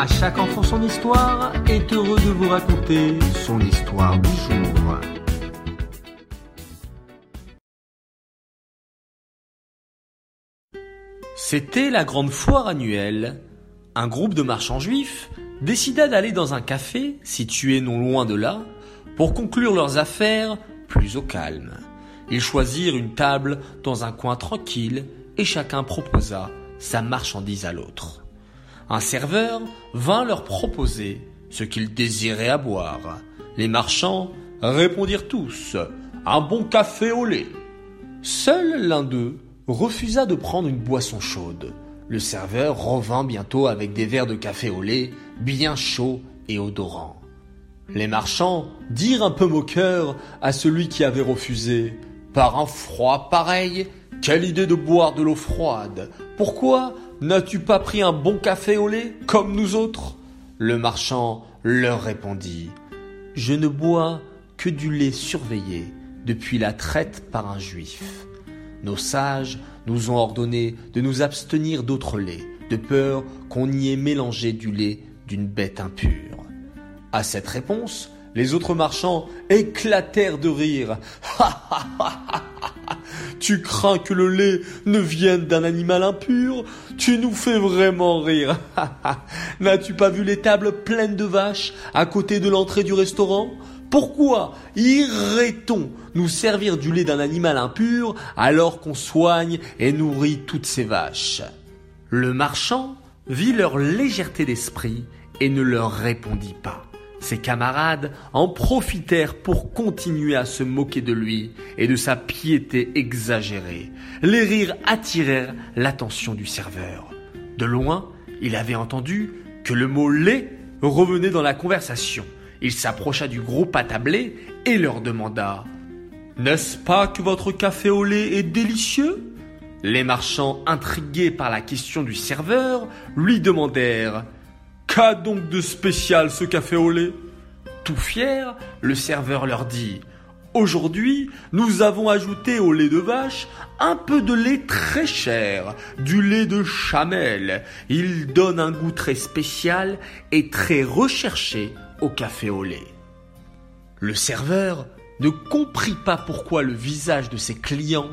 À chaque enfant son histoire est heureux de vous raconter son histoire du jour. C'était la grande foire annuelle. Un groupe de marchands juifs décida d'aller dans un café situé non loin de là pour conclure leurs affaires plus au calme. Ils choisirent une table dans un coin tranquille et chacun proposa sa marchandise à l'autre. Un serveur vint leur proposer ce qu'ils désiraient à boire. Les marchands répondirent tous « Un bon café au lait ». Seul l'un d'eux refusa de prendre une boisson chaude. Le serveur revint bientôt avec des verres de café au lait bien chauds et odorants. Les marchands dirent un peu moqueurs à celui qui avait refusé « Par un froid pareil, quelle idée de boire de l'eau froide. Pourquoi ?» « N'as-tu pas pris un bon café au lait, comme nous autres ?» Le marchand leur répondit « Je ne bois que du lait surveillé depuis la traite par un juif. Nos sages nous ont ordonné de nous abstenir d'autres laits, de peur qu'on y ait mélangé du lait d'une bête impure. » À cette réponse, les autres marchands éclatèrent de rire. « Ha ha ha ha ! Tu crains que le lait ne vienne d'un animal impur? Tu nous fais vraiment rire. N'as-tu pas vu les tables pleines de vaches à côté de l'entrée du restaurant? Pourquoi irait-on nous servir du lait d'un animal impur alors qu'on soigne et nourrit toutes ces vaches? » Le marchand vit leur légèreté d'esprit et ne leur répondit pas. Ses camarades en profitèrent pour continuer à se moquer de lui et de sa piété exagérée. Les rires attirèrent l'attention du serveur. De loin, il avait entendu que le mot « lait » revenait dans la conversation. Il s'approcha du groupe attablé et leur demanda « N'est-ce pas que votre café au lait est délicieux ?» Les marchands, intrigués par la question du serveur, lui demandèrent « Qu'a donc de spécial ce café au lait ?» Tout fier, le serveur leur dit « Aujourd'hui, nous avons ajouté au lait de vache un peu de lait très cher, du lait de chamelle. Il donne un goût très spécial et très recherché au café au lait. » Le serveur ne comprit pas pourquoi le visage de ses clients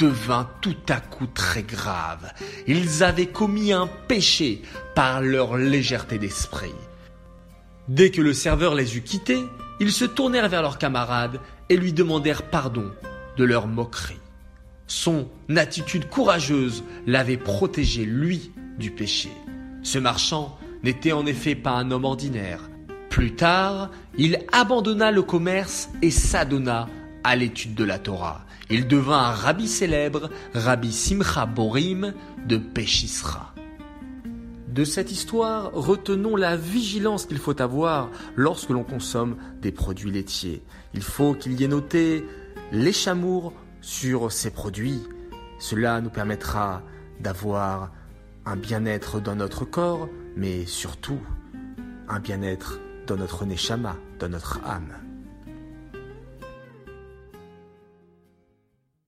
devint tout à coup très grave. Ils avaient commis un péché par leur légèreté d'esprit. Dès que le serveur les eut quittés, ils se tournèrent vers leurs camarades et lui demandèrent pardon de leur moquerie. Son attitude courageuse l'avait protégé, lui, du péché. Ce marchand n'était en effet pas un homme ordinaire. Plus tard, il abandonna le commerce et s'adonna à l'étude de la Torah. Il devint un rabbi célèbre, Rabbi Simcha Borim de Peshisra. De cette histoire, retenons la vigilance qu'il faut avoir lorsque l'on consomme des produits laitiers. Il faut qu'il y ait noté les chamours sur ces produits. Cela nous permettra d'avoir un bien-être dans notre corps, mais surtout un bien-être dans notre neshama, dans notre âme.